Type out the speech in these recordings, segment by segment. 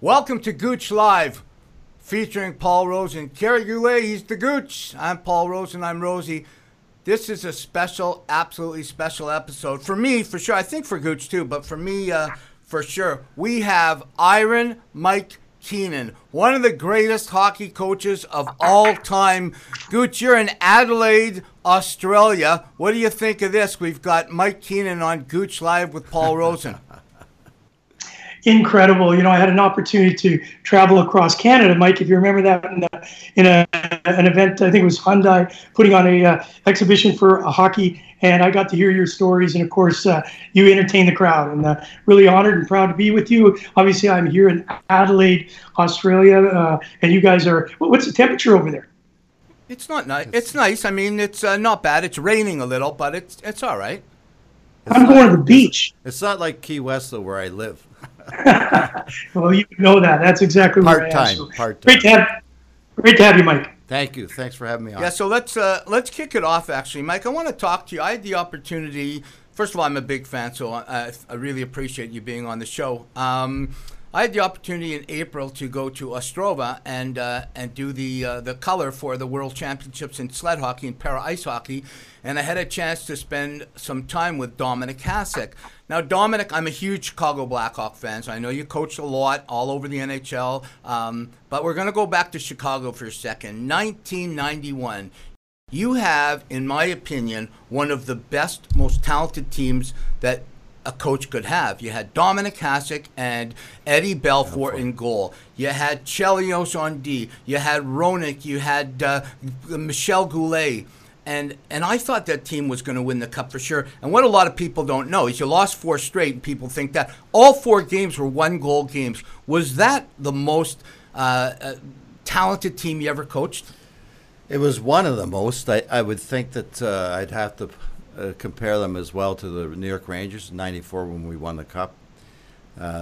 Welcome to Gooch Live, featuring Paul Rosen. Kerry Goulet, he's the Gooch. I'm Paul Rosen, I'm Rosie. This is a special, absolutely special episode. For me, for sure. I think for Gooch too, but for me, for sure. We have Iron Mike Keenan, one of the greatest hockey coaches of all time. Gooch, you're in Adelaide, Australia. What do you think of this? We've got Mike Keenan on Gooch Live with Paul Rosen. Incredible. You know, I had an opportunity to travel across Canada, Mike, if you remember that, in an event, I think it was Hyundai, putting on an exhibition for hockey, and I got to hear your stories, and of course, you entertain the crowd, and really honored and proud to be with you. Obviously, I'm here in Adelaide, Australia, and you guys are, what's the temperature over there? It's not nice. It's nice. I mean, it's not bad. It's raining a little, but it's all right. I'm going to the beach. It's not like Key West, though, where I live. Well, you know that. That's exactly what I asked. Part-time. Great to have you, Mike. Thank you. Thanks for having me on. Yeah, so let's kick it off, actually. Mike, I want to talk to you. I had the opportunity. First of all, I'm a big fan, so I really appreciate you being on the show. I had the opportunity in April to go to Ostrava and do the color for the World Championships in sled hockey and para ice hockey, and I had a chance to spend some time with Dominic Hasek. Now, Dominic, I'm a huge Chicago Blackhawk fan, so I know you coached a lot all over the NHL, but we're going to go back to Chicago for a second. 1991. You have, in my opinion, one of the best, most talented teams that a coach could have. You had Dominic Hasek and Eddie Belfour in goal. You had Chelios on D. You had Roenick. You had Michelle Goulet. And I thought that team was going to win the cup for sure. And what a lot of people don't know is you lost four straight, and people think that all four games were one-goal games. Was that the most talented team you ever coached? It was one of the most. I would think that I'd have to compare them as well to the New York Rangers in '94 when we won the cup.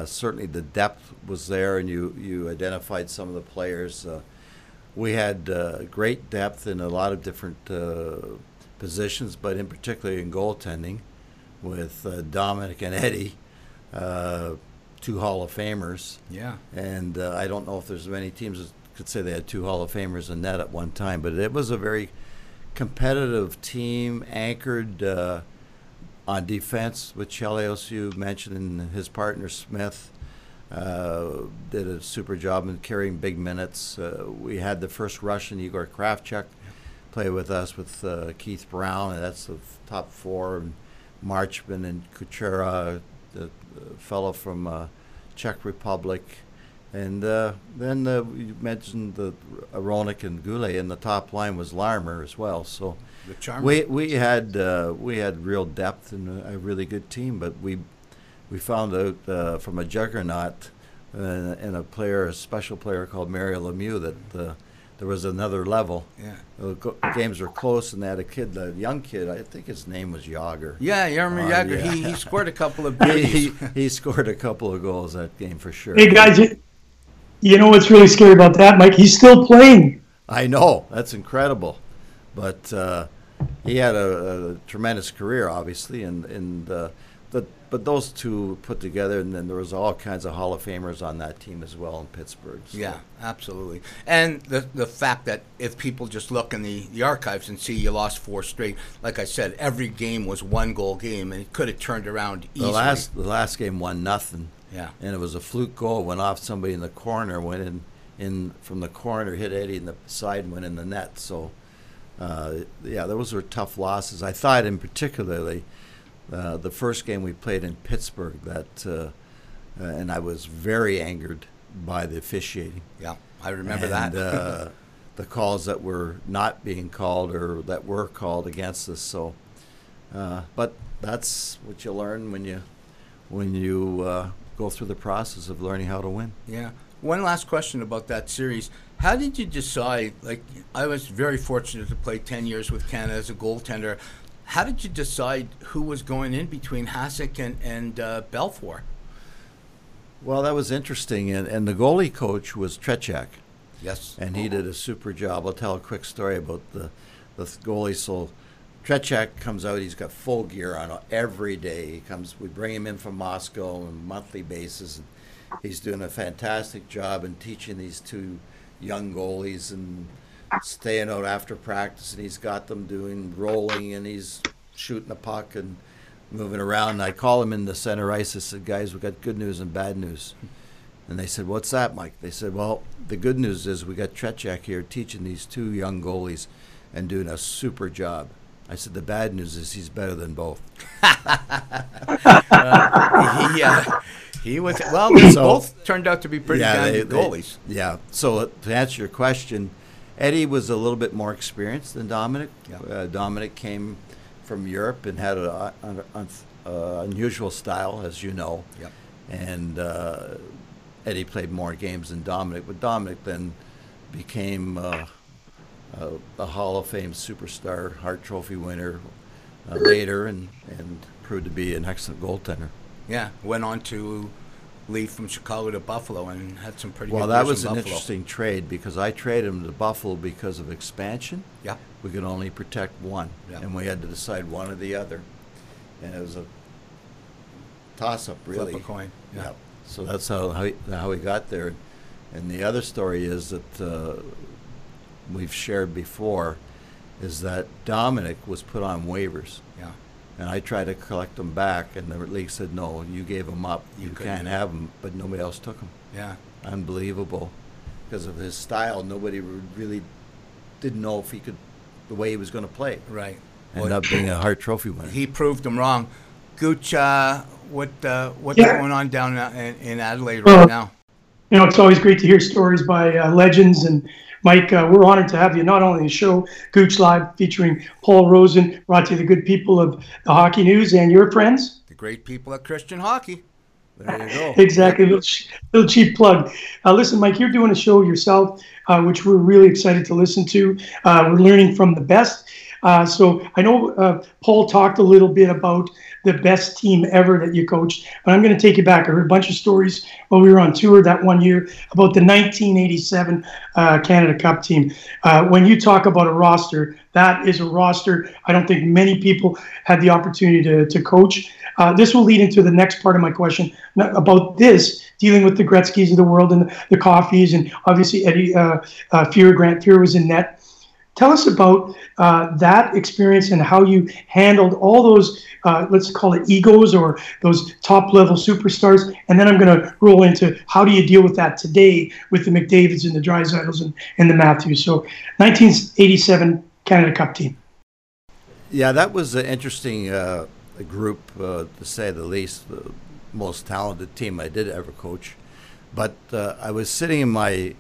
Certainly the depth was there, and you identified some of the players. We had great depth in a lot of different positions, but in particular in goaltending with Dominic and Eddie, two Hall of Famers. Yeah. And I don't know if there's many teams that could say they had two Hall of Famers in net at one time, but it was a very competitive team anchored on defense with Chelios, you mentioned, and his partner Smith did a super job in carrying big minutes. We had the first Russian, Igor Kravchuk, play with us with Keith Brown, and that's the top four, and Marchman and Kucherov, the fellow from Czech Republic. And then you mentioned the Roenick and Goulet, and the top line was Larmer as well. So we had real depth and a really good team. But we found out from a juggernaut and a special player called Mario Lemieux that there was another level. Yeah, games were close, and they had a young kid. I think his name was Jágr. Yeah, you remember Jágr? Yeah. He scored a couple of goals. he scored a couple of goals that game for sure. Hey guys. You know what's really scary about that, Mike? He's still playing. I know. That's incredible. But he had a tremendous career, obviously. But those two put together, and then there was all kinds of Hall of Famers on that team as well in Pittsburgh. So. Yeah, absolutely. And the fact that if people just look in the archives and see you lost four straight, like I said, every game was one-goal game, and it could have turned around easily. The last game, 1-0. Yeah, and it was a fluke goal. Went off somebody in the corner, went in from the corner, hit Eddie in the side, and went in the net. So, those were tough losses. I thought, in particularly, the first game we played in Pittsburgh, that, and I was very angered by the officiating. Yeah, I remember that. The calls that were not being called or that were called against us. So, but that's what you learn when you go through the process of learning how to win. Yeah. One last question about that series. How did you decide, like, I was very fortunate to play 10 years with Canada as a goaltender. How did you decide who was going in between Hasek and Belfour? Well, that was interesting. And the goalie coach was Tretiak. Yes. And he did a super job. I'll tell a quick story about the goalie. So Tretiak comes out, he's got full gear on every day. We bring him in from Moscow on a monthly basis. And He's doing a fantastic job in teaching these two young goalies and staying out after practice, and he's got them doing rolling, and he's shooting the puck and moving around. And I call him in the center ice. I said, guys, we got good news and bad news. And they said, what's that, Mike? They said, well, the good news is we got Tretiak here teaching these two young goalies and doing a super job. I said, the bad news is he's better than both. He was, well, they both turned out to be pretty good goalies. So to answer your question, Eddie was a little bit more experienced than Dominic. Yeah. Dominic came from Europe and had an unusual style, as you know. Yep. And Eddie played more games than Dominic, but Dominic then became a Hall of Fame superstar, Hart Trophy winner later, and proved to be an excellent goaltender. Yeah, went on to leave from Chicago to Buffalo and had some pretty good years in Buffalo. Well, that was an interesting trade because I traded him to Buffalo because of expansion. Yeah. We could only protect one, and we had to decide one or the other. And it was a toss-up, really. Flip a coin. Yeah. So that's how he got there. And the other story is that we've shared before is that Dominic was put on waivers. Yeah. And I tried to collect them back, and the league said, no, you gave them up. You can't have them, but nobody else took them. Yeah. Unbelievable. Because of his style, nobody really didn't know if he could, the way he was going to play. Right. Ended up being a Hart Trophy winner. He proved them wrong. Gooch, what's going on down in Adelaide right now? You know, it's always great to hear stories by legends, and Mike, we're honored to have you not only on the show, Gooch Live, featuring Paul Rosen, brought to you the good people of the Hockey News and your friends. The great people at Christian Hockey. There you go. Exactly. Little cheap plug. Listen, Mike, you're doing a show yourself, which we're really excited to listen to. We're learning from the best. So I know Paul talked a little bit about the best team ever that you coached, but I'm going to take you back. I heard a bunch of stories while we were on tour that one year about the 1987 Canada Cup team. When you talk about a roster, that is a roster. I don't think many people had the opportunity to coach. This will lead into the next part of my question about this, dealing with the Gretzkys of the world and the Coffeys, and obviously Eddie Fear, Grant Fear was in net. Tell us about that experience and how you handled all those, let's call it egos or those top-level superstars. And then I'm going to roll into how do you deal with that today with the McDavids and the Draisaitls and the Matthews. So 1987 Canada Cup team. Yeah, that was an interesting group, to say the least, the most talented team I did ever coach. But I was sitting in my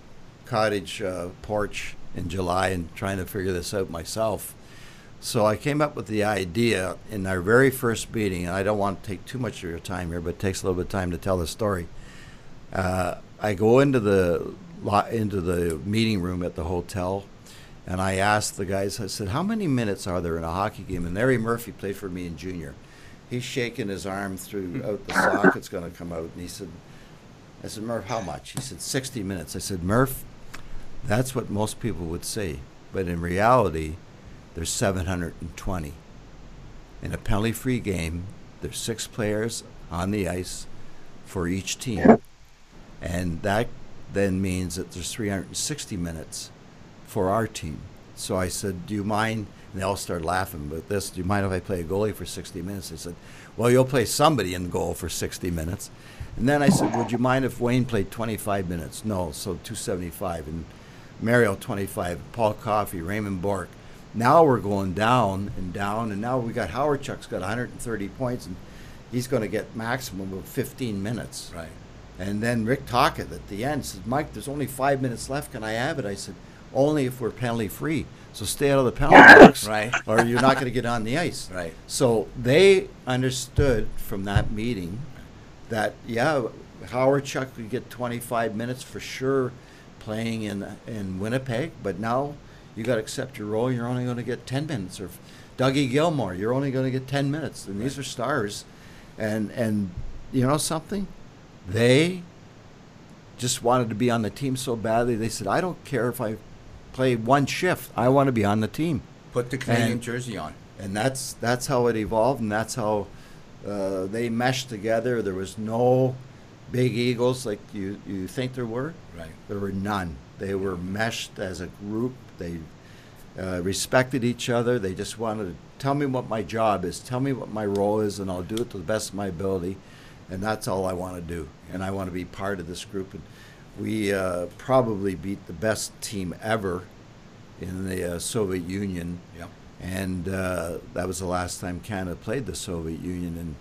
cottage porch in July and trying to figure this out myself. So I came up with the idea in our very first meeting, and I don't want to take too much of your time here, but it takes a little bit of time to tell the story. I go into the meeting room at the hotel, and I asked the guys, I said, how many minutes are there in a hockey game? And Larry Murphy played for me in junior. He's shaking his arm throughout the sock, it's going to come out. And he said, I said, Murph, how much? He said, 60 minutes. I said, Murph, that's what most people would say, but in reality, there's 720. In a penalty-free game, there's 6 players on the ice for each team, and that then means that there's 360 minutes for our team. So I said, do you mind, and they all started laughing, but this, do you mind if I play a goalie for 60 minutes? They said, well, you'll play somebody in goal for 60 minutes. And then I said, would you mind if Wayne played 25 minutes? No, so 275. And Mario 25, Paul Coffey, Raymond Bork. Now we're going down, and now we got Howard Chuck's got 130 points, and he's going to get maximum of 15 minutes. Right. And then Rick Tocchet at the end said, Mike, there's only 5 minutes left. Can I have it? I said, only if we're penalty-free. So stay out of the penalty box, right, or you're not going to get on the ice. Right. So they understood from that meeting that, Howard Chuck could get 25 minutes for sure playing in Winnipeg, but now you got to accept your role. You're only going to get 10 minutes. Or Dougie Gilmore, you're only going to get 10 minutes. And these are stars. And you know something? They just wanted to be on the team so badly. They said, I don't care if I play one shift. I want to be on the team. Put the Canadian jersey on. And that's how it evolved, and that's how they meshed together. There was no big eagles like you think there were. Right. There were none. They were meshed as a group. They respected each other. They just wanted to tell me what my job is, tell me what my role is, and I'll do it to the best of my ability. And that's all I want to do. And I want to be part of this group. And we probably beat the best team ever in the Soviet Union. Yep. And that was the last time Canada played the Soviet Union.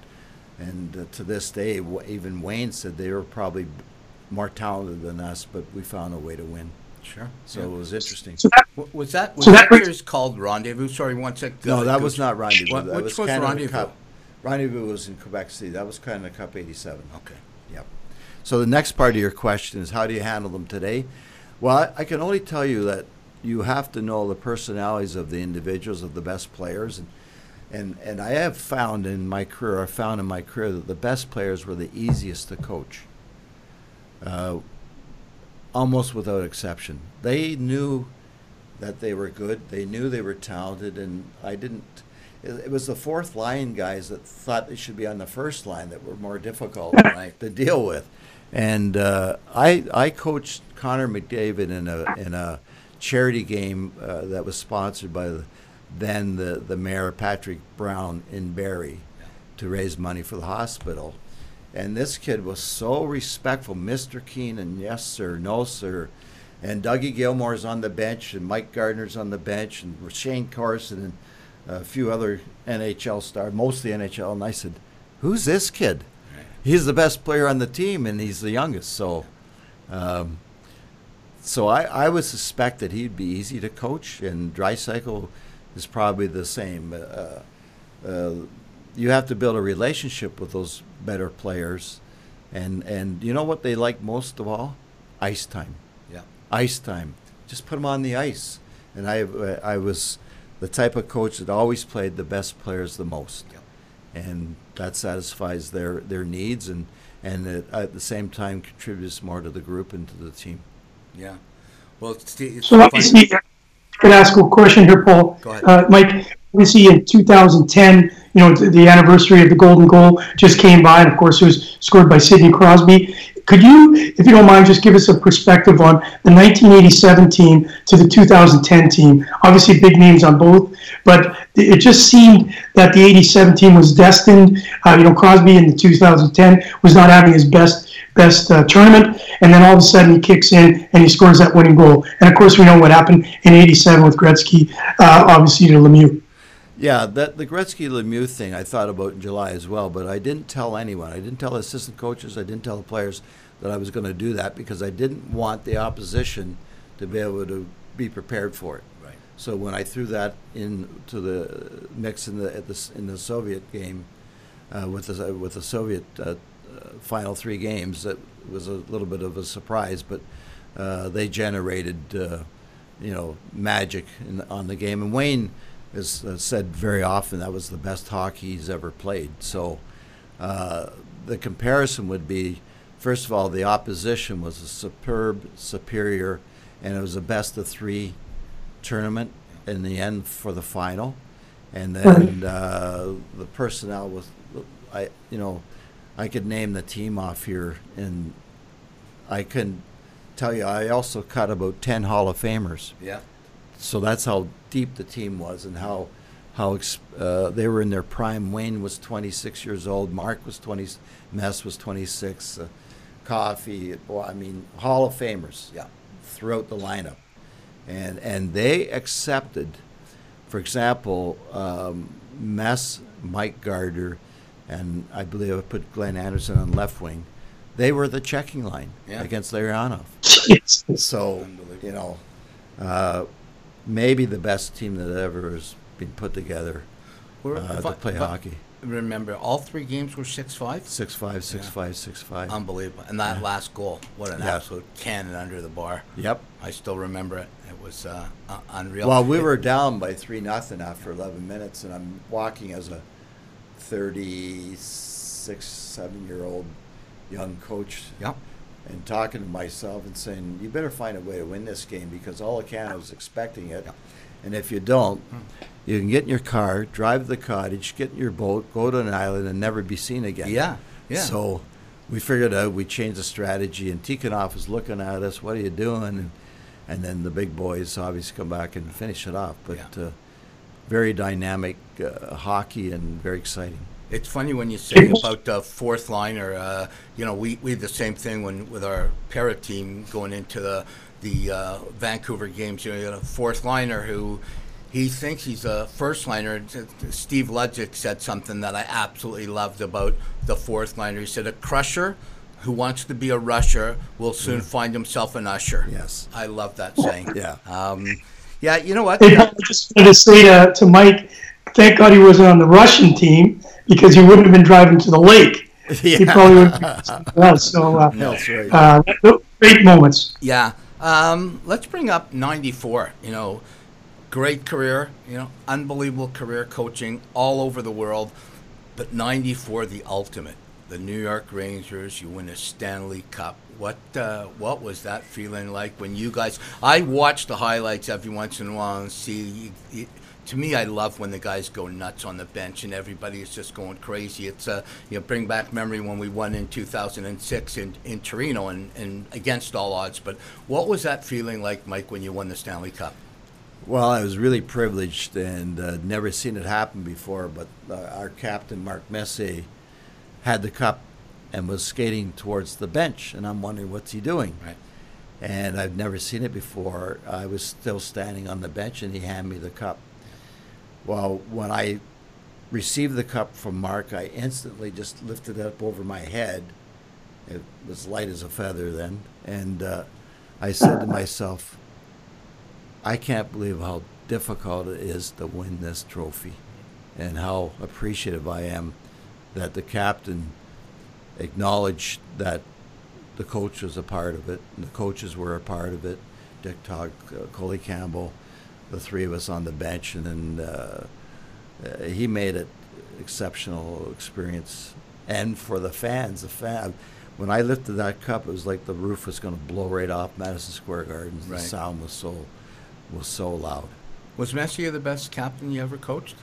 And to this day, even Wayne said they were probably more talented than us, but we found a way to win. Sure. So yeah. It was interesting. Was that called Rendezvous? Sorry, one sec. No, that was not Rendezvous. That which was Rendezvous? Cup. Rendezvous was in Quebec City. That was Canada Cup 87. Okay. Yep. So the next part of your question is, how do you handle them today? Well, I can only tell you that you have to know the personalities of the individuals, of the best players. And I have found in my career, that the best players were the easiest to coach, almost without exception. They knew that they were good. They knew they were talented, and it was the fourth line guys that thought they should be on the first line that were more difficult to deal with. And I coached Connor McDavid in a charity game that was sponsored by the mayor, Patrick Brown, in Barry, to raise money for the hospital. And this kid was so respectful. Mr. Keenan, yes, sir, no, sir. And Dougie Gilmore's on the bench, and Mike Gardner's on the bench, and Shane Carson, and a few other NHL stars, mostly NHL. And I said, who's this kid? He's the best player on the team, and he's the youngest. So I would suspect that he'd be easy to coach, and Draisaitl is probably the same. You have to build a relationship with those better players, and you know what they like most of all? Ice time. Yeah. Ice time. Just put them on the ice. And I was the type of coach that always played the best players the most. Yeah. And that satisfies their needs, and it, at the same time, contributes more to the group and to the team. Yeah. Well, it's so funny. Can I ask a question here, Paul? Go ahead. Mike, we see in 2010, you know, the anniversary of the golden goal just came by, and of course it was scored by Sidney Crosby. Could you, if you don't mind, just give us a perspective on the 1987 team to the 2010 team? Obviously big names on both, but it just seemed that the 87 team was destined. Crosby in the 2010 was not having his best tournament, and then all of a sudden he kicks in and he scores that winning goal. And of course we know what happened in 87 with Gretzky, obviously, to Lemieux. Yeah, the Gretzky-Lemieux thing I thought about in July as well, but I didn't tell anyone. I didn't tell assistant coaches, I didn't tell the players that I was going to do that, because I didn't want the opposition to be able to be prepared for it. Right. So when I threw that into the mix in the Soviet game, with the Soviet final three games, that was a little bit of a surprise, but they generated magic on the game. And Wayne has said very often that was the best hockey he's ever played. So the comparison would be, first of all, the opposition was a superior, and it was a best of three tournament in the end for the final. And then the personnel was, I could name the team off here, and I couldn't tell you. I also cut about 10 Hall of Famers. Yeah. So that's how deep the team was, and how they were in their prime. Wayne was 26 years old. Mark was 20. Mess was 26. Coffey. Well, I mean, Hall of Famers. Yeah. Throughout the lineup, and they accepted, for example, Mess, Mike Gardner, and I believe I put Glenn Anderson on left wing. They were the checking line against Larionov. So, maybe the best team that ever has been put together to play hockey. Remember, all three games were 6-5? 6-5, 6-5, 6-5. Unbelievable. And that last goal, what an absolute cannon under the bar. Yep. I still remember it. It was unreal. Well, we were down by 3-0 after 11 minutes, and I'm walking as a 36-7-year-old young coach, and talking to myself and saying, you better find a way to win this game, because all of Canada's expecting it, and if you don't, you can get in your car, drive to the cottage, get in your boat, go to an island, and never be seen again. So we figured out, we changed the strategy, and Tikhonov is looking at us, what are you doing? And then the big boys obviously come back and finish it off. But very dynamic hockey and very exciting. It's funny when you say about the fourth liner. You know, we did the same thing with our para team going into the Vancouver games. You know, you had a fourth liner who he thinks he's a first liner. Steve Ludzik said something that I absolutely loved about the fourth liner. He said, a crusher who wants to be a rusher will soon find himself an usher. Yes. I love that saying. Yeah. Yeah, you know what? Hey, I just wanted to say to Mike, thank God he wasn't on the Russian team, because he wouldn't have been driving to the lake. Yeah. He probably would have been something else. So, that's right. Great moments. Yeah. Let's bring up 94, you know, great career, you know, unbelievable career coaching all over the world. But 94, the ultimate. The New York Rangers, you win a Stanley Cup. What was that feeling like when you guys... I watch the highlights every once in a while and see... to me, I love when the guys go nuts on the bench and everybody is just going crazy. It's you know, bring back memory when we won in 2006 in Torino and against all odds. But what was that feeling like, Mike, when you won the Stanley Cup? Well, I was really privileged and never seen it happen before. But our captain, Mark Messier, had the cup and was skating towards the bench, and I'm wondering what's he doing. Right. And I've never seen it before. I was still standing on the bench, and he handed me the cup. Well, when I received the cup from Mark, I instantly just lifted it up over my head. It was light as a feather then. And I said to myself, I can't believe how difficult it is to win this trophy and how appreciative I am that the captain acknowledged that the coach was a part of it, and the coaches were a part of it, Dick Togg, Coley Campbell, the three of us on the bench, and then he made it exceptional experience. And for the fans, when I lifted that cup, it was like the roof was going to blow right off Madison Square Garden. Right. The sound was so loud. Was Messier the best captain you ever coached?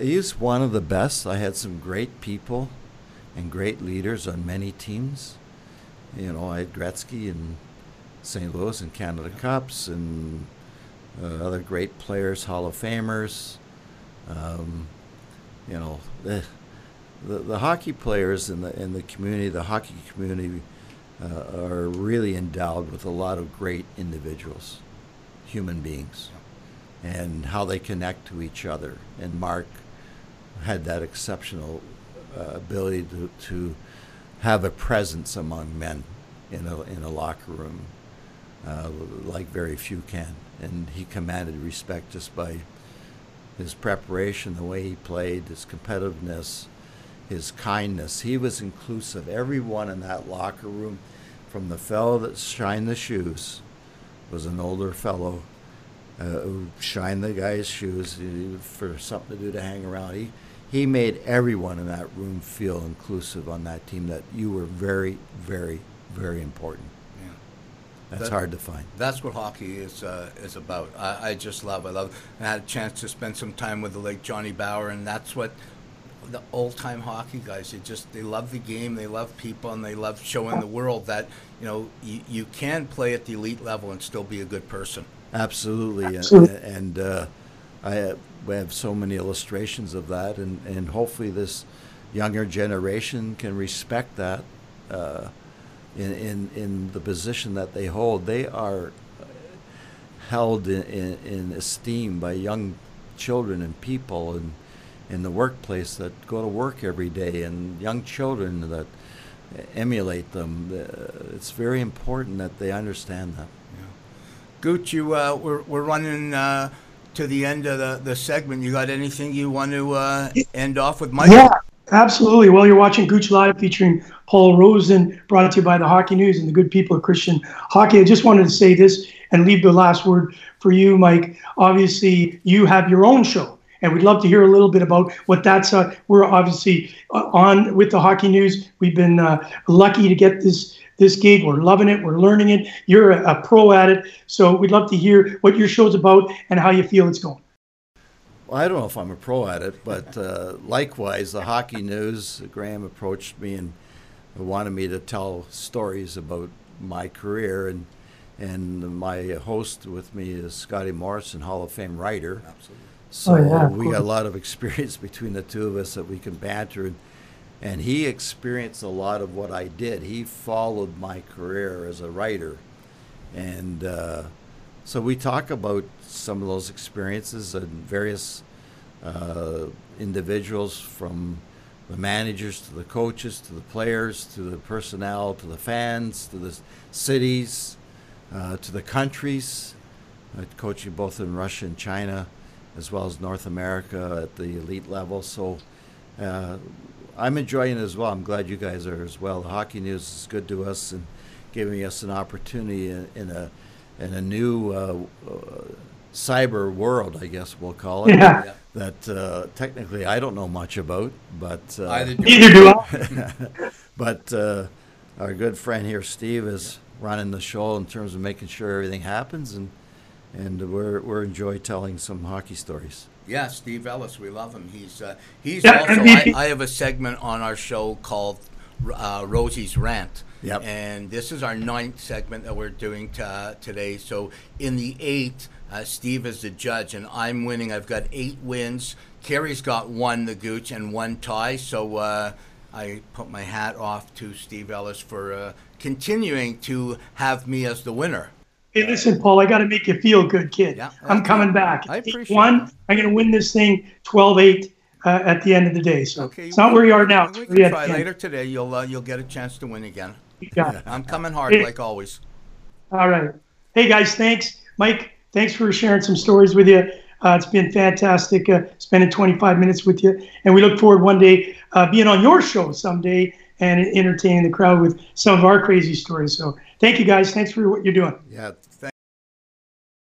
He's one of the best. I had some great people and great leaders on many teams. You know, I had Gretzky and St. Louis and Canada Cups and other great players, Hall of Famers. You know, the hockey players in the community, the hockey community, are really endowed with a lot of great individuals, human beings, and how they connect to each other. And Mark had that exceptional ability to have a presence among men in a locker room like very few can. And he commanded respect just by his preparation, the way he played, his competitiveness, his kindness. He was inclusive. Everyone in that locker room, from the fellow that shined the shoes, was an older fellow who shined the guy's shoes for something to do to hang around. He made everyone in that room feel inclusive on that team, that you were very, very, very important. That's hard to find. That's what hockey is about. I just love it. I had a chance to spend some time with the late Johnny Bauer, and that's what the old-time hockey guys, they love the game, they love people, and they love showing the world that, you know, you can play at the elite level and still be a good person. Absolutely. And we have so many illustrations of that, and hopefully this younger generation can respect that. In the position that they hold, they are held in esteem by young children and people and in the workplace that go to work every day, and young children that emulate them. It's very important that they understand that. Yeah. Gooch, we're running to the end of the segment. You got anything you want to end off with, Mike? Yeah. Absolutely. Well, you're watching Gooch Live featuring Paul Rosen, brought to you by the Hockey News and the good people of Christian Hockey. I just wanted to say this and leave the last word for you, Mike. Obviously, you have your own show, and we'd love to hear a little bit about what that's. We're obviously on with the Hockey News. We've been lucky to get this gig. We're loving it. We're learning it. You're a pro at it. So we'd love to hear what your show's about and how you feel it's going. I don't know if I'm a pro at it, but likewise, the Hockey News, Graham approached me and wanted me to tell stories about my career, and my host with me is Scotty Morrison, Hall of Fame writer. Absolutely. So we got a lot of experience between the two of us that we can banter, and he experienced a lot of what I did. He followed my career as a writer, and so we talk about some of those experiences and various individuals, from the managers to the coaches to the players to the personnel to the fans to the cities to the countries. I coached both in Russia and China, as well as North America at the elite level. So I'm enjoying it as well. I'm glad you guys are as well. The Hockey News is good to us and giving us an opportunity in a new cyber world, I guess we'll call it. Yeah. That technically I don't know much about, but neither do I. But our good friend here, Steve, is running the show in terms of making sure everything happens, and we're enjoy telling some hockey stories. Yeah, Steve Ellis, we love him. He's also. I have a segment on our show called Rosie's Rant. Yep. And this is our 9th segment that we're doing today. So in the 8th, Steve is the judge, and I'm winning. I've got 8 wins. Kerry's got 1, the Gooch, and 1 tie. So I put my hat off to Steve Ellis for continuing to have me as the winner. Hey, listen, Paul, I got to make you feel good, kid. Yeah, I'm coming back. I appreciate it. I'm going to win this thing 12-8 at the end of the day. So okay, it's not where you are now. We can try later today. You'll get a chance to win again. Yeah. I'm coming hard, like always. All right. Hey, guys, thanks. Mike, thanks for sharing some stories with you. It's been fantastic spending 25 minutes with you. And we look forward one day being on your show someday and entertaining the crowd with some of our crazy stories. So thank you, guys. Thanks for what you're doing. Yeah.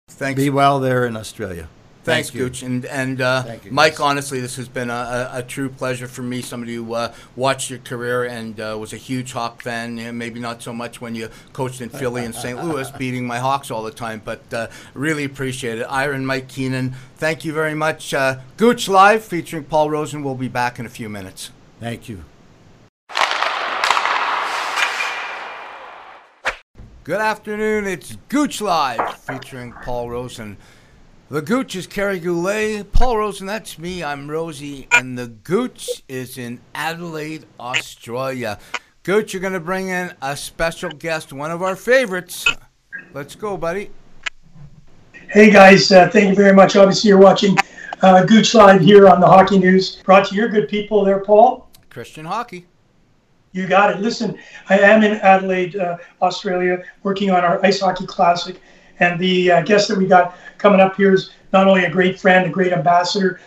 Thanks. Be well there in Australia. Thanks, Gooch. And thank you, Mike, honestly, this has been a true pleasure for me, somebody who watched your career and was a huge Hawk fan, and maybe not so much when you coached in Philly and St. Louis, beating my Hawks all the time, but really appreciate it. Iron Mike Keenan, thank you very much. Gooch Live featuring Paul Rosen. We'll be back in a few minutes. Thank you. Good afternoon. It's Gooch Live featuring Paul Rosen. The Gooch is Kerry Goulet. Paul Rosen, that's me. I'm Rosie. And the Gooch is in Adelaide, Australia. Gooch, you're going to bring in a special guest, one of our favorites. Let's go, buddy. Hey, guys. Thank you very much. Obviously, you're watching Gooch Live here on the Hockey News. Brought to your good people there, Paul. Christian Hockey. You got it. Listen, I am in Adelaide, Australia, working on our Ice Hockey Classic. And the guest that we got coming up here is not only a great friend, a great ambassador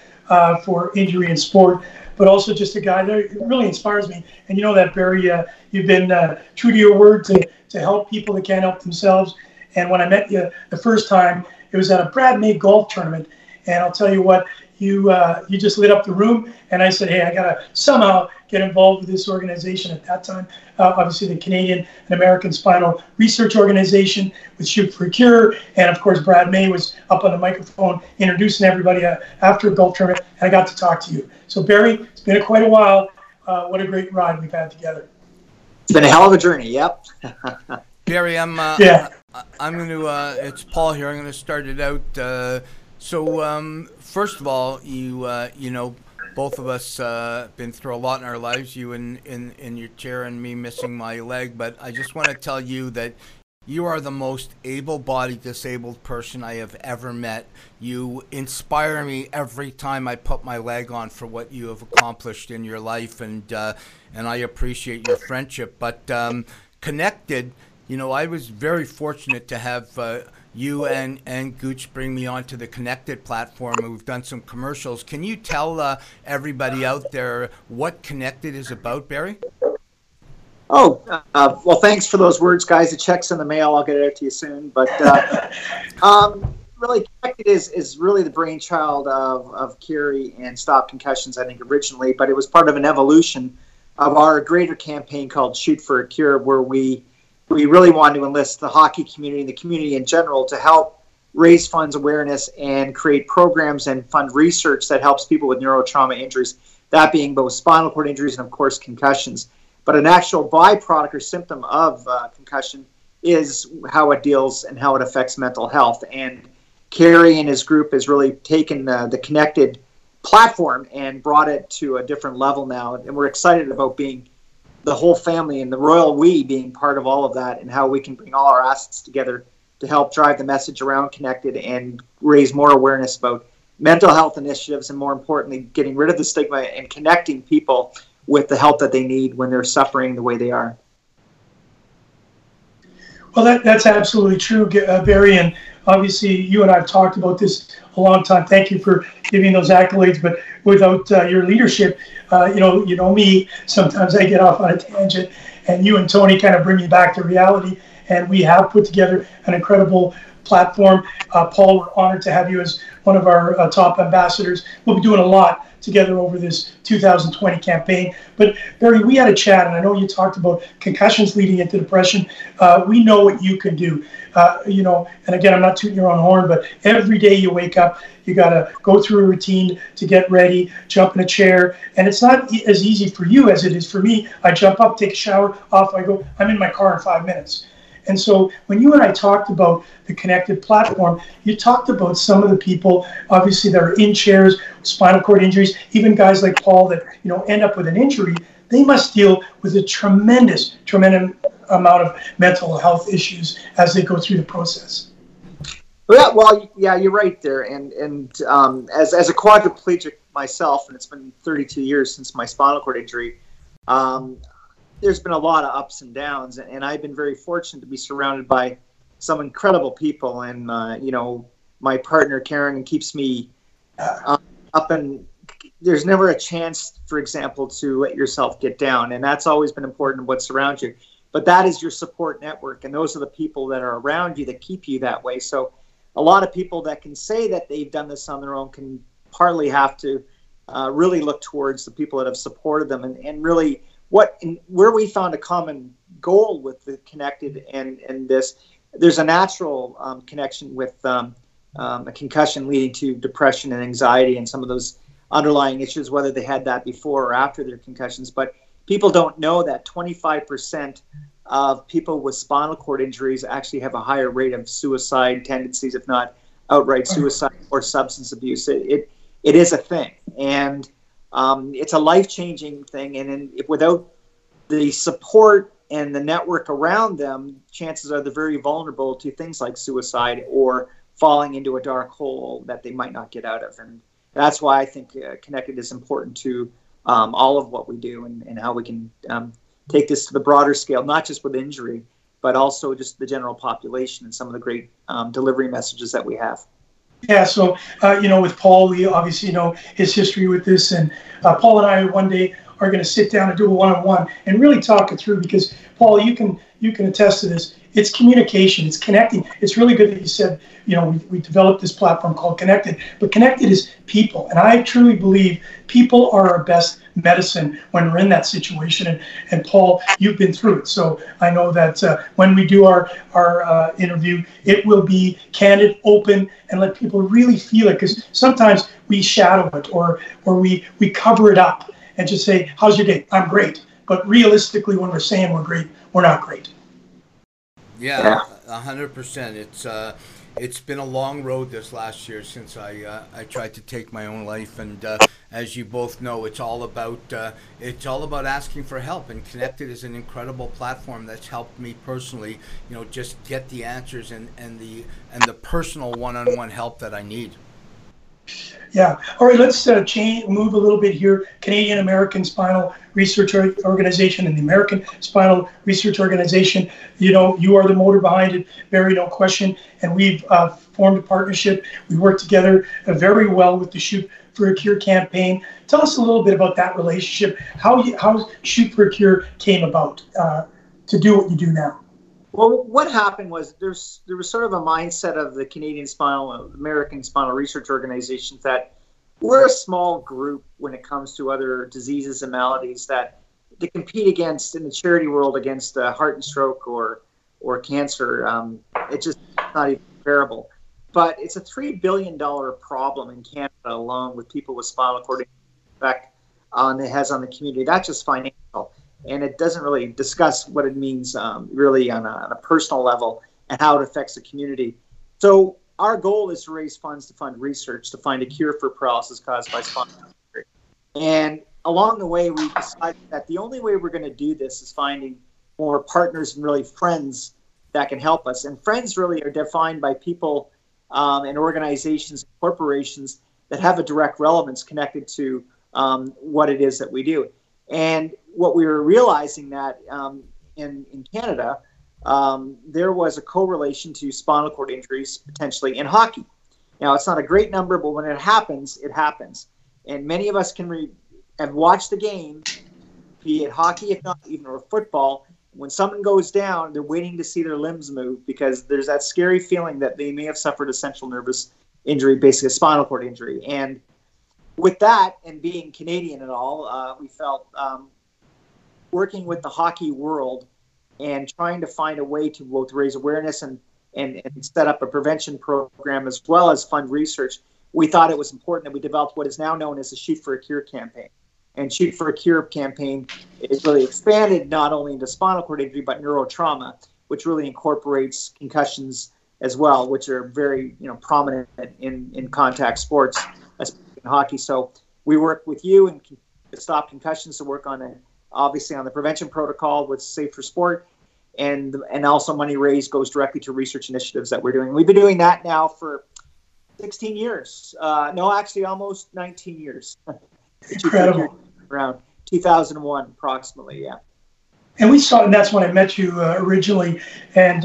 for injury and sport, but also just a guy that really inspires me. And you know that, Barry, you've been true to your word to help people that can't help themselves. And when I met you the first time, it was at a Brad May golf tournament. And I'll tell you what, you just lit up the room. And I said, hey, I got to somehow get involved with this organization at that time. Obviously, the Canadian and American Spinal Research Organization with Shoot for a Cure. And, of course, Brad May was up on the microphone introducing everybody after a golf tournament. And I got to talk to you. So, Barry, it's been quite a while. What a great ride we've had together. It's been a hell of a journey, yep. Barry, I'm going to it's Paul here. I'm going to start it out. So, first of all, both of us been through a lot in our lives, you in your chair and me missing my leg. But I just want to tell you that you are the most able-bodied disabled person I have ever met. You inspire me every time I put my leg on for what you have accomplished in your life, and I appreciate your friendship. But Connected, I was very fortunate to have you and Gooch bring me onto the Connected platform. We've done some commercials. Can you tell everybody out there what Connected is about, Barry? Oh, well, thanks for those words, guys. The check's in the mail. I'll get it out to you soon. But really, Connected is really the brainchild of Kerry and Stop Concussions, I think, originally. But it was part of an evolution of our greater campaign called Shoot for a Cure, where we really want to enlist the hockey community and the community in general to help raise funds, awareness, and create programs and fund research that helps people with neurotrauma injuries, that being both spinal cord injuries and, of course, concussions. But an actual byproduct or symptom of concussion is how it deals and how it affects mental health. And Kerry and his group has really taken the Connected platform and brought it to a different level now. And we're excited about being the whole family and the royal we being part of all of that, and how we can bring all our assets together to help drive the message around Connected and raise more awareness about mental health initiatives, and more importantly, getting rid of the stigma and connecting people with the help that they need when they're suffering the way they are. Well, that's absolutely true, Barry, and obviously you and I have talked about this a long time. Thank you for giving those accolades, but without your leadership, you know me, sometimes I get off on a tangent, and you and Tony kind of bring me back to reality, and we have put together an incredible platform. Paul, we're honored to have you as one of our top ambassadors. We'll be doing a lot together over this 2020 campaign. But Barry, we had a chat, and I know you talked about concussions leading into depression. We know what you can do. And again, I'm not tooting your own horn, but every day you wake up, you got to go through a routine to get ready, jump in a chair. And it's not as easy for you as it is for me. I jump up, take a shower, off I go. I'm in my car in 5 minutes. And so when you and I talked about the Connected platform, you talked about some of the people, obviously, that are in chairs, spinal cord injuries, even guys like Paul that, you know, end up with an injury. They must deal with a tremendous amount of mental health issues as they go through the process. Well, yeah, you're right there. And as a quadriplegic myself, and it's been 32 years since my spinal cord injury, there's been a lot of ups and downs, and I've been very fortunate to be surrounded by some incredible people. And, my partner, Karen, keeps me up, and there's never a chance, for example, to let yourself get down. And that's always been important, what surrounds you. But that is your support network, and those are the people that are around you that keep you that way. So a lot of people that can say that they've done this on their own can partly have to really look towards the people that have supported them, and really – where we found a common goal with the Connected and this, there's a natural connection with a concussion leading to depression and anxiety and some of those underlying issues, whether they had that before or after their concussions. But people don't know that 25% of people with spinal cord injuries actually have a higher rate of suicide tendencies, if not outright suicide or substance abuse. It is a thing. And it's a life-changing thing, and without the support and the network around them, chances are they're very vulnerable to things like suicide or falling into a dark hole that they might not get out of. And that's why I think Connected is important to all of what we do, and how we can take this to the broader scale, not just with injury, but also just the general population and some of the great delivery messages that we have. Yeah, so, with Paul, we obviously know his history with this, and Paul and I one day are going to sit down and do a one-on-one and really talk it through, because, Paul, you can attest to this. It's communication. It's connecting. It's really good that you said, we developed this platform called Connected, but Connected is people, and I truly believe people are our best medicine when we're in that situation, and Paul, you've been through it, so I know that when we do our interview, it will be candid, open, and let people really feel it, because sometimes we shadow it or we cover it up and just say, how's your day? I'm great. But realistically, when we're saying we're great, we're not great. Yeah, 100%. It's been a long road this last year since I tried to take my own life, and as you both know, it's all about asking for help. And Connected is an incredible platform that's helped me personally, just get the answers and the personal one-on-one help that I need. Yeah. All right, let's move a little bit here. Canadian American Spinal Research Organization and the American Spinal Research Organization, you are the motor behind it, Barry, no question. And we've formed a partnership. We work together very well with the Shoot for a Cure campaign. Tell us a little bit about that relationship, how Shoot for a Cure came about to do what you do now. Well, what happened was there was sort of a mindset of the American Spinal Research Organization that we're a small group when it comes to other diseases and maladies that they compete against in the charity world against heart and stroke or cancer. It's just not even comparable. But it's a $3 billion problem in Canada alone with people with spinal cord injury effect on the community. That's just financial. and it doesn't really discuss what it means really on a personal level and how it affects the community. So our goal is to raise funds to fund research to find a cure for paralysis caused by spinal injury. And along the way, we decided that the only way we're going to do this is finding more partners and really friends that can help us. And friends really are defined by people and organizations, corporations that have a direct relevance connected to what it is that we do. And what we were realizing that in Canada, there was a correlation to spinal cord injuries potentially in hockey. Now, it's not a great number, but when it happens, it happens. And many of us can have watched the game, be it hockey, if not even, or football. When someone goes down, they're waiting to see their limbs move because there's that scary feeling that they may have suffered a central nervous injury, basically a spinal cord injury. And with that, and being Canadian and all, we felt working with the hockey world and trying to find a way to both raise awareness and set up a prevention program as well as fund research, we thought it was important that we developed what is now known as the Shoot for a Cure campaign. And Shoot for a Cure campaign is really expanded not only into spinal cord injury, but neurotrauma, which really incorporates concussions as well, which are very prominent in contact sports, especially in hockey. So we work with you and Stop Concussions to work on it, obviously on the prevention protocol with Safe for Sport, and also money raised goes directly to research initiatives that we're doing. We've been doing that now for 16 years. No, actually almost 19 years. Incredible. Around 2001, approximately, yeah. And we started, that's when I met you originally and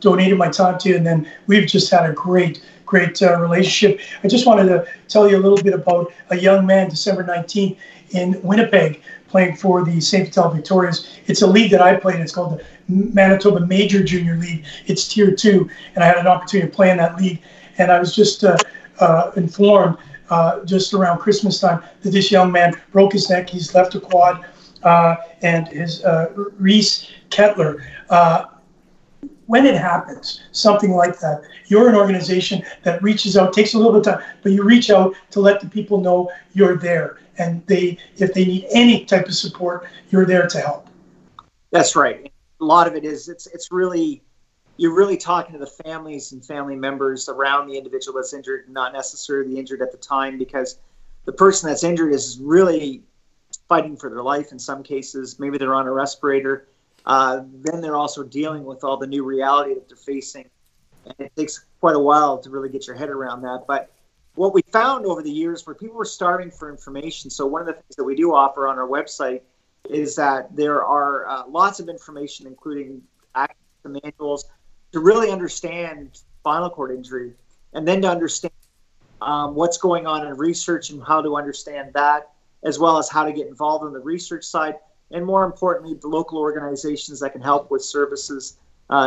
donated my time to you, and then we've just had a great relationship. I just wanted to tell you a little bit about a young man, December 19th, in Winnipeg, playing for the St. Vital Victorias. It's a league that I played. It's called the Manitoba Major Junior League. It's Tier 2, and I had an opportunity to play in that league, and I was just informed just around Christmas time that this young man broke his neck. He's left a quad, and his Reese Kettler. When it happens, something like that, you're an organization that reaches out, takes a little bit of time, but you reach out to let the people know you're there. And if they need any type of support, you're there to help. That's right. A lot of it is, it's really, you're really talking to the families and family members around the individual that's injured, not necessarily injured at the time, because the person that's injured is really fighting for their life in some cases. Maybe they're on a respirator. Then they're also dealing with all the new reality that they're facing. And it takes quite a while to really get your head around that. But what we found over the years where people were starving for information, so one of the things that we do offer on our website is that there are lots of information, including access to manuals, to really understand spinal cord injury, and then to understand what's going on in research and how to understand that, as well as how to get involved in the research side, and more importantly, the local organizations that can help with services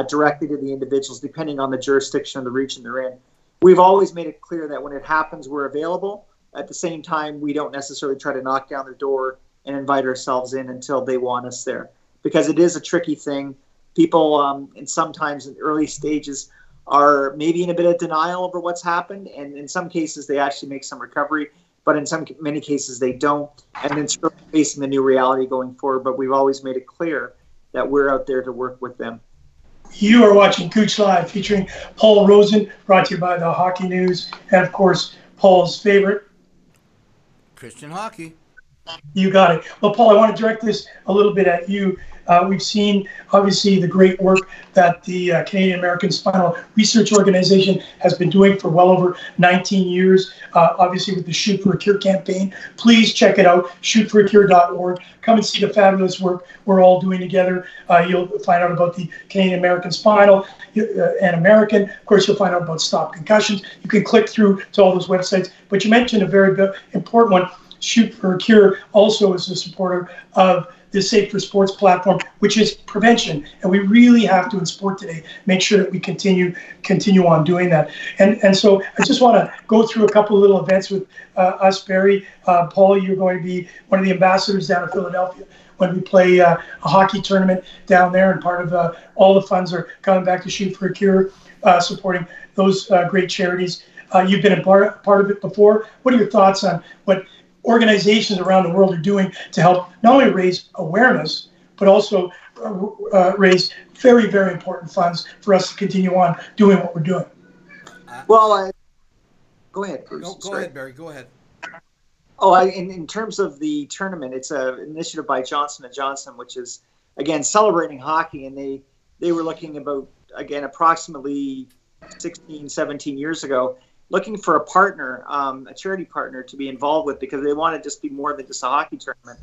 directly to the individuals, depending on the jurisdiction of the region they're in. We've always made it clear that when it happens, we're available. At the same time, we don't necessarily try to knock down their door and invite ourselves in until they want us there, because it is a tricky thing. People, and sometimes in early stages, are maybe in a bit of denial over what's happened, and in some cases they actually make some recovery, but in many cases they don't, and then still facing the new reality going forward. But we've always made it clear that we're out there to work with them. You are watching Gooch Live, featuring Paul Rosen, brought to you by the Hockey News, and of course, Paul's favorite, Christian Hockey. You got it. Well, Paul, I want to direct this a little bit at you. We've seen, obviously, the great work that the Canadian American Spinal Research Organization has been doing for well over 19 years, obviously with the Shoot for a Cure campaign. Please check it out, shootforacure.org. Come and see the fabulous work we're all doing together. You'll find out about the Canadian American Spinal and American. Of course, you'll find out about Stop Concussions. You can click through to all those websites. But you mentioned a very important one. Shoot for a Cure also is a supporter of the Safe for Sports platform, which is prevention. And we really have to, in sport today, make sure that we continue on doing that. And so I just want to go through a couple of little events with us, Barry. Paul, you're going to be one of the ambassadors down in Philadelphia when we play a hockey tournament down there. And part of all the funds are coming back to Shoot for a Cure, supporting those great charities. You've been a part of it before. What are your thoughts on what organizations around the world are doing to help not only raise awareness, but also raise very, very important funds for us to continue on doing what we're doing. Well, go ahead, Bruce. No, go ahead, Barry. Go ahead. Oh, in terms of the tournament, it's an initiative by Johnson & Johnson, which is, again, celebrating hockey. And they were looking about, again, approximately 16, 17 years ago, looking for a partner, a charity partner to be involved with, because they want to just be more than just a hockey tournament.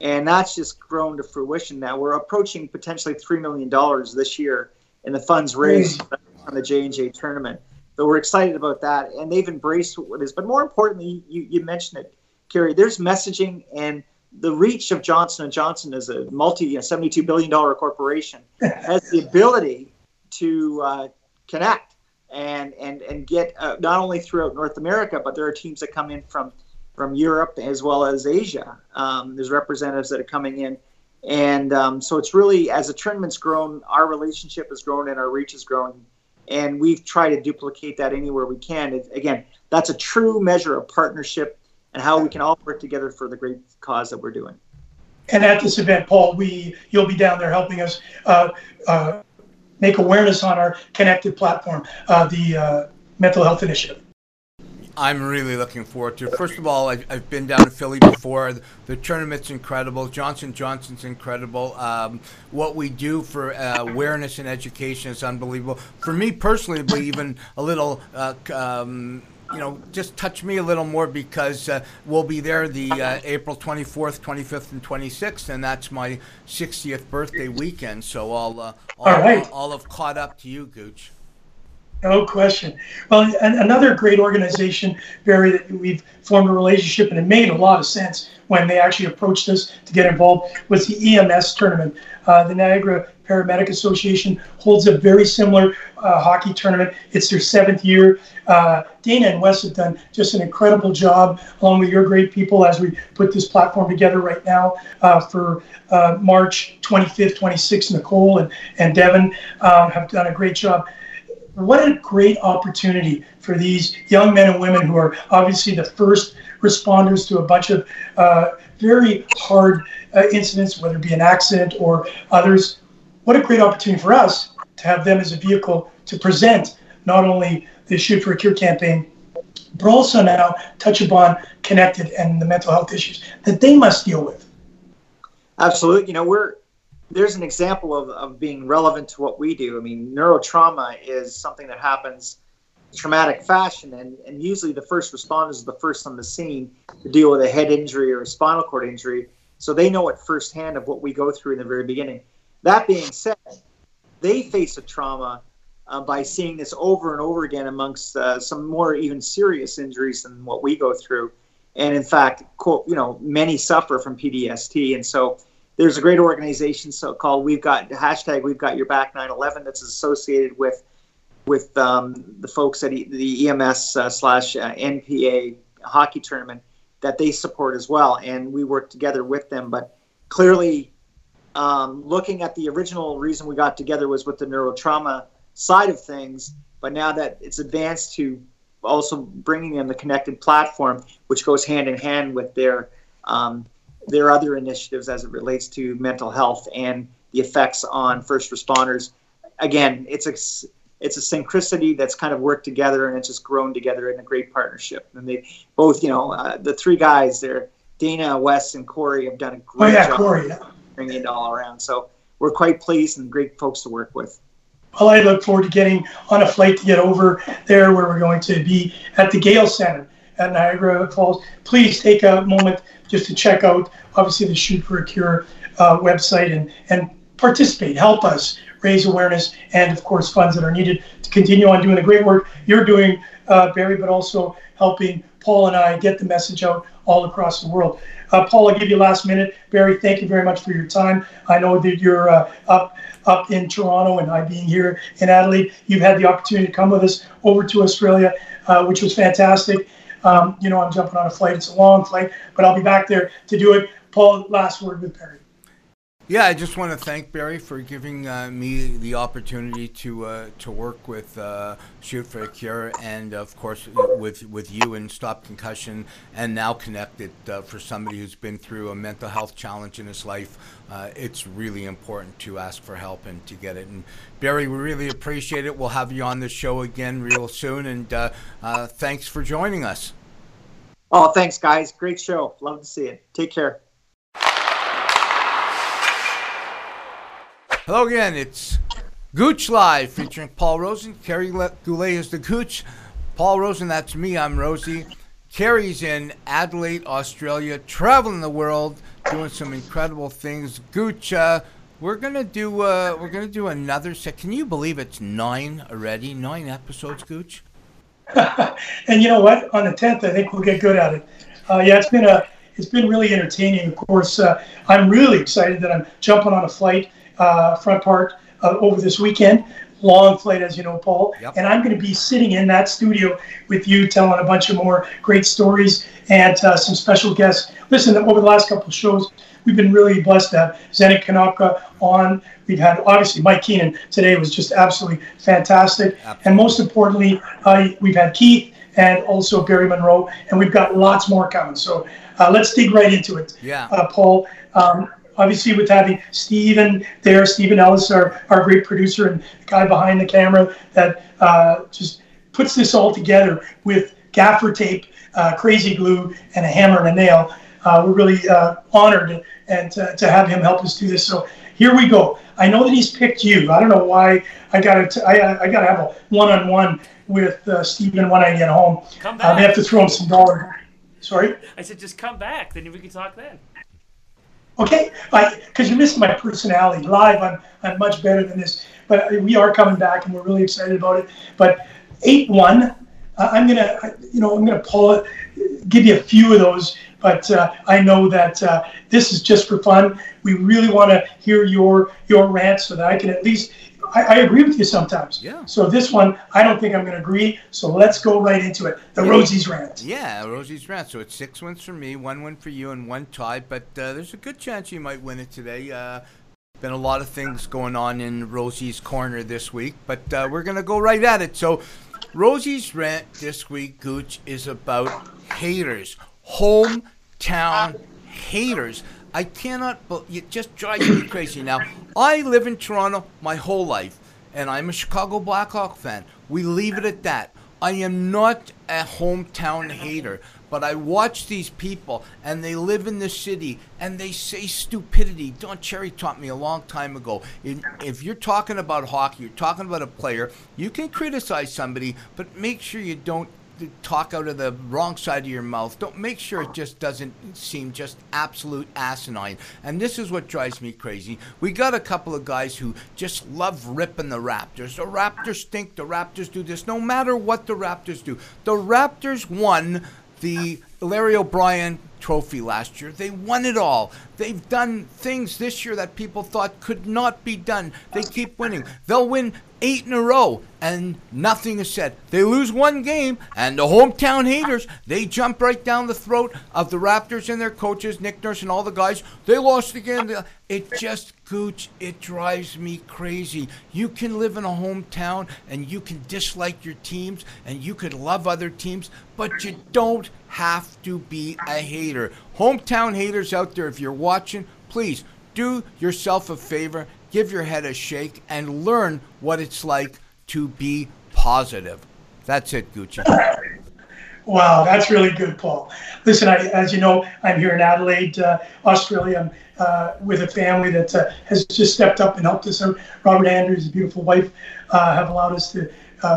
And that's just grown to fruition now. We're approaching potentially $3 million this year in the funds raised on the J&J tournament. So we're excited about that. And they've embraced what it is. But more importantly, you mentioned it, Kerry, there's messaging, and the reach of Johnson & Johnson as a $72 billion corporation has the ability to connect and get not only throughout North America, but there are teams that come in from Europe as well as Asia. There's representatives that are coming in. And so it's really, as the tournament's grown, our relationship has grown and our reach has grown. And we've tried to duplicate that anywhere we can. And again, that's a true measure of partnership and how we can all work together for the great cause that we're doing. And at this event, Paul, you'll be down there helping us make awareness on our Connected platform, the mental health initiative. I'm really looking forward to it. First of all, I've been down to Philly before. The tournament's incredible. Johnson & Johnson's incredible. What we do for awareness and education is unbelievable. For me personally, it'd be even a little just touch me a little more, because we'll be there the April 24th, 25th, and 26th, and that's my 60th birthday weekend. So I'll have caught up to you, Gooch. No question. Well, another great organization, Barry, that we've formed a relationship, and it made a lot of sense when they actually approached us to get involved, was the EMS tournament. The Niagara Paramedic Association holds a very similar hockey tournament. It's their 7th year. Dana and Wes have done just an incredible job, along with your great people, as we put this platform together right now for March 25th, 26th. Nicole and Devin have done a great job. What a great opportunity for these young men and women who are obviously the first responders to a bunch of very hard incidents, whether it be an accident or others. What a great opportunity for us to have them as a vehicle to present not only the Shoot for a Cure campaign, but also now touch upon Connected and the mental health issues that they must deal with. Absolutely. There's an example of being relevant to what we do. I mean, neurotrauma is something that happens in traumatic fashion, and usually the first responders are the first on the scene to deal with a head injury or a spinal cord injury, so they know it firsthand of what we go through in the very beginning. That being said, they face a trauma by seeing this over and over again amongst some more even serious injuries than what we go through. And in fact, many suffer from PTSD, and so there's a great organization called We've Got Your Back 9/11 that's associated with the folks at the EMS / NPA hockey tournament that they support as well, and we work together with them. But clearly, looking at the original reason we got together was with the neurotrauma side of things, but now that it's advanced to also bringing in the Connected platform, which goes hand in hand with their other initiatives as it relates to mental health and the effects on first responders. Again, it's a synchronicity that's kind of worked together, and it's just grown together in a great partnership. And they both, the three guys there, Dana, Wes, and Corey, have done a great job Corey, bringing it all around. So we're quite pleased and great folks to work with. Well, I look forward to getting on a flight to get over there, where we're going to be at the Gale Center at Niagara Falls. Please take a moment just to check out, obviously, the Shoot for a Cure website and participate. Help us raise awareness and, of course, funds that are needed to continue on doing the great work you're doing, Barry, but also helping Paul and I get the message out all across the world. Paul, I'll give you last minute. Barry, thank you very much for your time. I know that you're up in Toronto, and I being here in Adelaide. You've had the opportunity to come with us over to Australia, which was fantastic. I'm jumping on a flight. It's a long flight, but I'll be back there to do it. Paul, last word with Barry. Yeah, I just want to thank Barry for giving me the opportunity to work with Shoot for a Cure and, of course, with you and Stop Concussion and now Connected. For somebody who's been through a mental health challenge in his life, it's really important to ask for help and to get it. And Barry, we really appreciate it. We'll have you on the show again real soon, and thanks for joining us. Oh, thanks, guys. Great show. Love to see it. Take care. Hello again, it's Gooch Live featuring Paul Rosen. Kerry Goulet is the Gooch. Paul Rosen, that's me, I'm Rosie. Kerry's in Adelaide, Australia, traveling the world, doing some incredible things. Gooch, we're gonna do another set. Can you believe it's 9 already? 9 episodes, Gooch? And you know what? On the 10th, I think we'll get good at it. Yeah, it's been really entertaining. Of course, I'm really excited that I'm jumping on a flight. Front part over this weekend, long flight, as you know, Paul. Yep. And I'm going to be sitting in that studio with you, telling a bunch of more great stories and some special guests. Listen, over the last couple of shows, we've been really blessed to have Zdeněk Konopka on. We've had, obviously, Mike Keenan today was just absolutely fantastic. Absolutely. And most importantly, we've had Keith and also Barry Monroe, and we've got lots more coming. So let's dig right into it, yeah. Paul. Obviously, with having Stephen Ellis, our great producer and the guy behind the camera that just puts this all together with gaffer tape, crazy glue, and a hammer and a nail. We're really honored and to have him help us do this. So here we go. I know that he's picked you. I don't know why. I gotta have a one-on-one with Stephen when I get home. Come back. They have to throw him some dollars. Sorry? I said just come back. Then we can talk then. Okay, because you missed my personality. Live, I'm much better than this. But we are coming back, and we're really excited about it. But 8-1, I'm gonna pull it, give you a few of those. But I know that this is just for fun. We really want to hear your rants so that I can at least. I agree with you sometimes. Yeah. So this one, I don't think I'm going to agree. So let's go right into it. Rosie's rant. Yeah, Rosie's rant. So it's 6 wins for me, 1 win for you, and 1 tie. But there's a good chance you might win it today. Been a lot of things going on in Rosie's corner this week, but we're going to go right at it. So Rosie's rant this week, Gooch, is about haters, hometown haters. I cannot, it just drives me crazy. Now, I live in Toronto my whole life, and I'm a Chicago Blackhawk fan. We leave it at that. I am not a hometown hater, but I watch these people, and they live in the city, and they say stupidity. Don Cherry taught me a long time ago. If you're talking about hockey, you're talking about a player, you can criticize somebody, but make sure you don't talk out of the wrong side of your mouth. Don't make sure it just doesn't seem just absolute asinine. And this is what drives me crazy. We got a couple of guys who just love ripping the Raptors. The Raptors stink. The Raptors do this. No matter what the Raptors do. The Raptors won the Larry O'Brien trophy last year. They won it all. They've done things this year that people thought could not be done. They keep winning. They'll win 8 in a row and nothing is said. They lose one game and the hometown haters, they jump right down the throat of the Raptors and their coaches, Nick Nurse and all the guys. They lost again. It just, Gooch, it drives me crazy. You can live in a hometown and you can dislike your teams and you could love other teams, but you don't have to be a hater. Hometown haters out there, if you're watching, please do yourself a favor, give your head a shake, and learn what it's like to be positive. That's it, Gucci. Wow, that's really good, Paul. Listen, as you know, I'm here in Adelaide, Australia. I'm with a family that has just stepped up and helped us. Robert Andrews, his beautiful wife, have allowed us to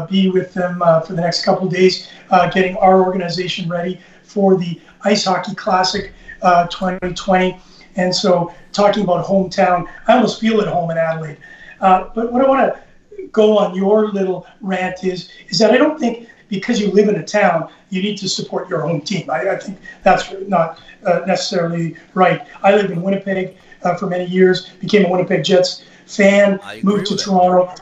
be with them for the next couple of days, getting our organization ready for the Ice Hockey Classic 2020. And so talking about hometown, I almost feel at home in Adelaide. But what I want to go on your little rant is that I don't think because you live in a town, you need to support your home team. I think that's not necessarily right. I lived in Winnipeg for many years, became a Winnipeg Jets fan, moved to Toronto.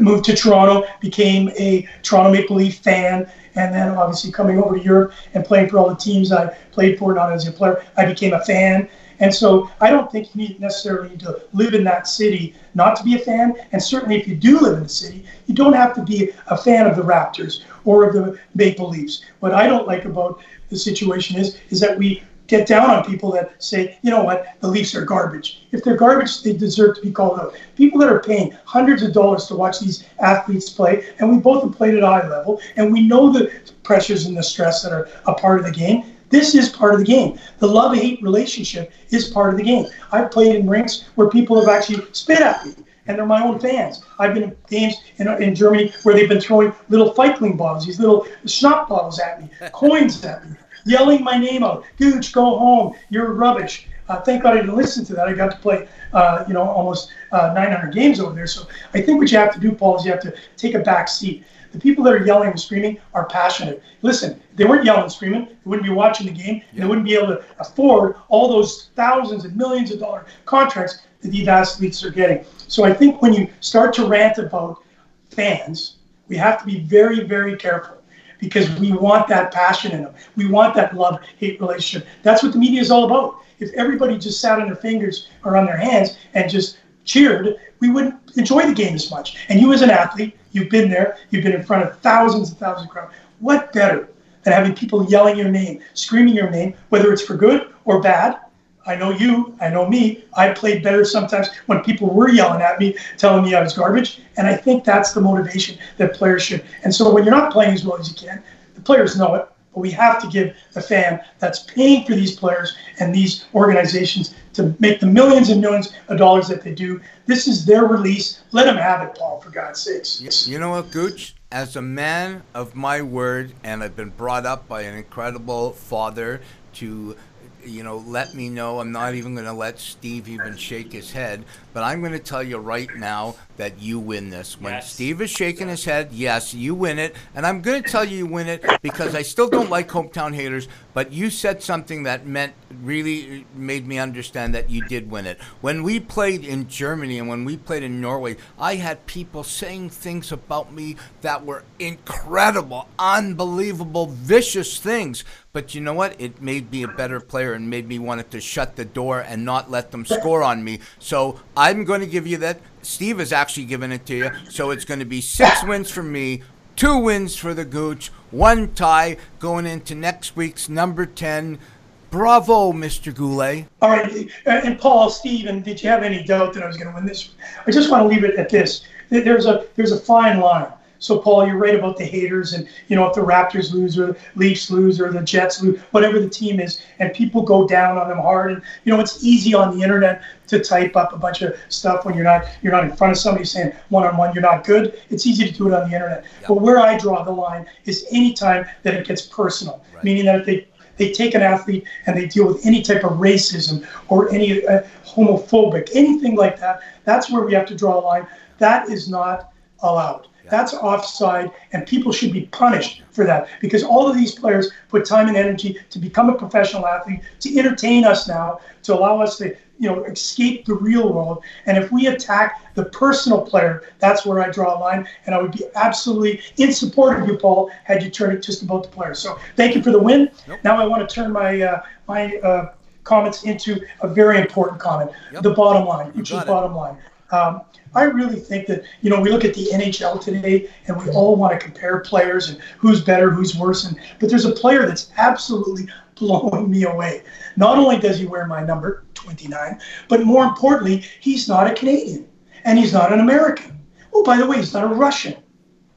moved to Toronto, became a Toronto Maple Leaf fan, and then obviously coming over to Europe and playing for all the teams I played for, not as a player, I became a fan. And so I don't think you need necessarily to live in that city not to be a fan. And certainly if you do live in the city, you don't have to be a fan of the Raptors or of the Maple Leafs. What I don't like about the situation is that we get down on people that say, you know what, the Leafs are garbage. If they're garbage, they deserve to be called out. People that are paying hundreds of dollars to watch these athletes play, and we both have played at eye level, and we know the pressures and the stress that are a part of the game. This is part of the game. The love-hate relationship is part of the game. I've played in rinks where people have actually spit at me, and they're my own fans. I've been in games in Germany where they've been throwing little Feigling bottles, these little schnapp bottles at me, coins at me, yelling my name out, Gooch, go home, you're rubbish. Thank God I didn't listen to that. I got to play, almost 900 games over there. So I think what you have to do, Paul, is you have to take a back seat. The people that are yelling and screaming are passionate. Listen, if they weren't yelling and screaming, they wouldn't be watching the game. Yeah. They wouldn't be able to afford all those thousands and millions of dollar contracts that these athletes are getting. So I think when you start to rant about fans, we have to be very, very careful because we want that passion in them. We want that love-hate relationship. That's what the media is all about. If everybody just sat on their fingers or on their hands and just cheered, we wouldn't enjoy the game as much. And you as an athlete, you've been there, you've been in front of thousands and thousands of crowds. What better than having people yelling your name, screaming your name, whether it's for good or bad? I know you, I know me. I played better sometimes when people were yelling at me, telling me I was garbage. And I think that's the motivation that players should. And so when you're not playing as well as you can, the players know it, but we have to give the fan that's paying for these players and these organizations to make the millions and millions of dollars that they do. This is their release. Let them have it, Paul, for God's sakes. You know what, Gooch? As a man of my word, and I've been brought up by an incredible father to, let me know. I'm not even going to let Steve even shake his head, but I'm going to tell you right now that you win this. When Steve is shaking his head, yes, you win it. And I'm going to tell you win it because I still don't like hometown haters, but you said something that really made me understand that you did win it. When we played in Germany and when we played in Norway, I had people saying things about me that were incredible, unbelievable, vicious things. But you know what? It made me a better player and made me want to shut the door and not let them score on me. So I'm going to give you that. Steve has actually given it to you. So it's going to be 6 wins for me, 2 wins for the Gooch, 1 tie going into next week's number 10. Bravo, Mr. Goulet. All right. And Paul, Steve, and did you have any doubt that I was going to win this? I just want to leave it at this. There's a fine line. So, Paul, you're right about the haters and, if the Raptors lose or the Leafs lose or the Jets lose, whatever the team is, and people go down on them hard. And, it's easy on the internet to type up a bunch of stuff when you're not in front of somebody saying one-on-one you're not good. It's easy to do it on the internet. Yep. But where I draw the line is any time that it gets personal, right. Meaning that if they take an athlete and they deal with any type of racism or any homophobic, anything like that, that's where we have to draw a line. That is not allowed. That's offside, and people should be punished for that because all of these players put time and energy to become a professional athlete, to entertain us now, to allow us to, escape the real world. And if we attack the personal player, that's where I draw a line, and I would be absolutely in support of you, Paul, had you turned it just about the player. So thank you for the win. Nope. Now I want to turn my my comments into a very important comment, yep. The bottom line, which is bottom line. I really think that, we look at the NHL today and we all want to compare players and who's better, who's worse. But there's a player that's absolutely blowing me away. Not only does he wear my number, 29, but more importantly, he's not a Canadian and he's not an American. Oh, by the way, he's not a Russian.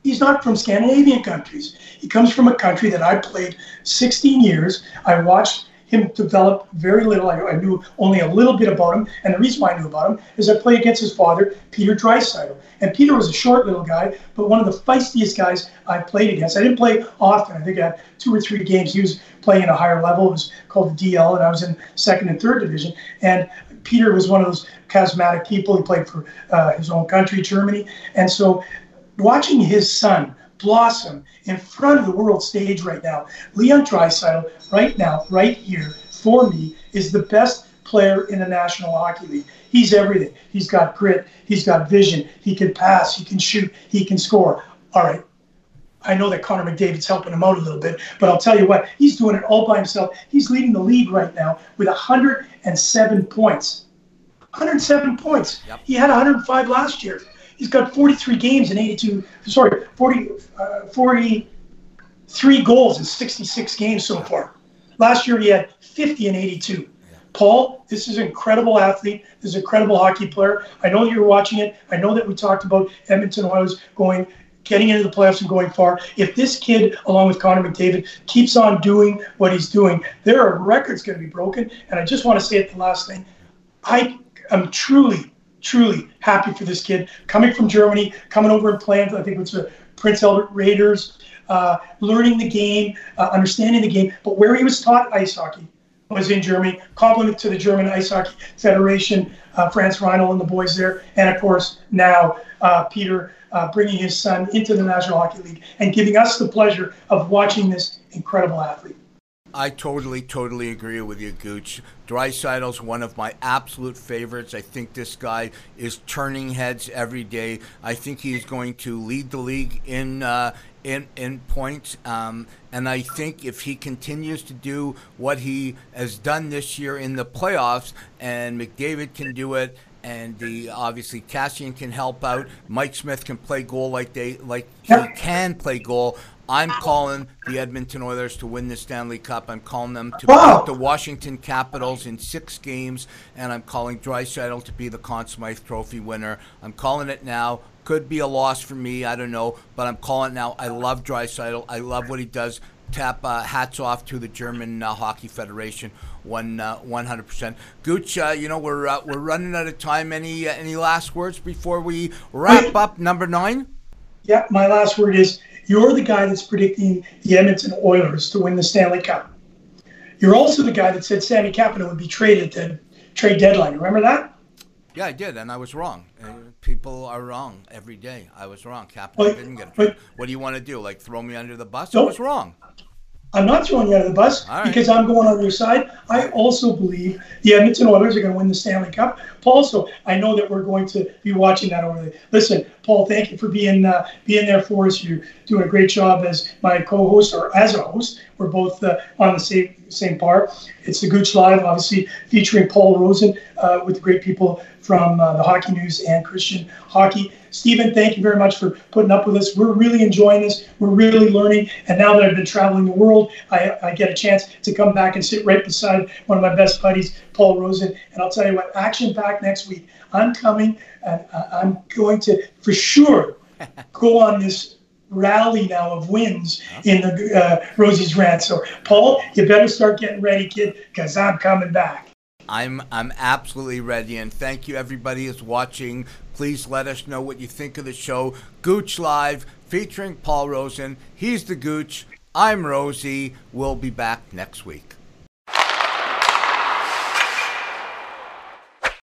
He's not from Scandinavian countries. He comes from a country that I played 16 years. I watched him develop very little. I knew only a little bit about him, and the reason why I knew about him is I played against his father, Peter Draisaitl. And Peter was a short little guy, but one of the feistiest guys I played against. I didn't play often. I think I had 2 or 3 games. He was playing at a higher level. It was called the DL, and I was in 2nd and 3rd division. And Peter was one of those charismatic people. He played for his own country, Germany. And so watching his son blossom in front of the world stage right now. Leon Draisaitl right now, right here, for me, is the best player in the National Hockey League. He's everything. He's got grit. He's got vision. He can pass. He can shoot. He can score. All right. I know that Connor McDavid's helping him out a little bit, but I'll tell you what, he's doing it all by himself. He's leading the league right now with 107 points. 107 points. Yep. He had 105 last year. He's got 43 games and 43 goals in 66 games so far. Last year he had 50 and 82. Yeah. Paul, this is an incredible athlete. This is an incredible hockey player. I know that you're watching it. I know that we talked about Edmonton Oilers getting into the playoffs and going far. If this kid, along with Connor McDavid, keeps on doing what he's doing, there are records going to be broken. And I just want to say it the last thing. I am truly, truly happy for this kid. Coming from Germany, coming over and playing, I think it was the Prince Albert Raiders, learning the game, understanding the game. But where he was taught ice hockey was in Germany. Compliment to the German Ice Hockey Federation, Franz Reinl and the boys there. And, of course, now Peter bringing his son into the National Hockey League and giving us the pleasure of watching this incredible athlete. I totally, totally agree with you, Gooch. Draisaitl's one of my absolute favorites. I think this guy is turning heads every day. I think he's going to lead the league in points. And I think if he continues to do what he has done this year in the playoffs, and McDavid can do it, and obviously Cassian can help out, Mike Smith can play goal like he can play goal. I'm calling the Edmonton Oilers to win the Stanley Cup. I'm calling them to beat the Washington Capitals in 6 games, and I'm calling Draisaitl to be the Conn Smythe Trophy winner. I'm calling it now. Could be a loss for me, I don't know, but I'm calling it now. I love Draisaitl. I love what he does. Hats off to the German Hockey Federation, 100%. Gooch, we're running out of time. Any last words before we wrap up number 9? Yeah, my last word is, you're the guy that's predicting the Edmonton Oilers to win the Stanley Cup. You're also the guy that said Sammy Kapanen would be traded at the trade deadline. Remember that? Yeah, I did, and I was wrong. People are wrong every day. I was wrong. Kapanen didn't get a trade. What do you want to do? Like, throw me under the bus? I was wrong. I'm not throwing you under the bus because I'm going on your side. I also believe the Edmonton Oilers are going to win the Stanley Cup. Paul, so I know that we're going to be watching that over there. Listen, Paul, thank you for being there for us. You're doing a great job as my co-host or as a host. We're both on the same par. It's the Gooch Live, obviously, featuring Paul Rosen with the great people from the Hockey News and Christian Hockey. Stephen, thank you very much for putting up with us. We're really enjoying this. We're really learning. And now that I've been traveling the world, I get a chance to come back and sit right beside one of my best buddies, Paul Rosen. And I'll tell you what, action-packed next week. I'm coming, and I'm going to, for sure, go on this rally now of wins in the Rosie's Rant. So, Paul, you better start getting ready, kid, because I'm coming back. I'm absolutely ready, and thank you, everybody who's watching. Please let us know what you think of the show. Gooch Live, featuring Paul Rosen. He's the Gooch. I'm Rosie. We'll be back next week.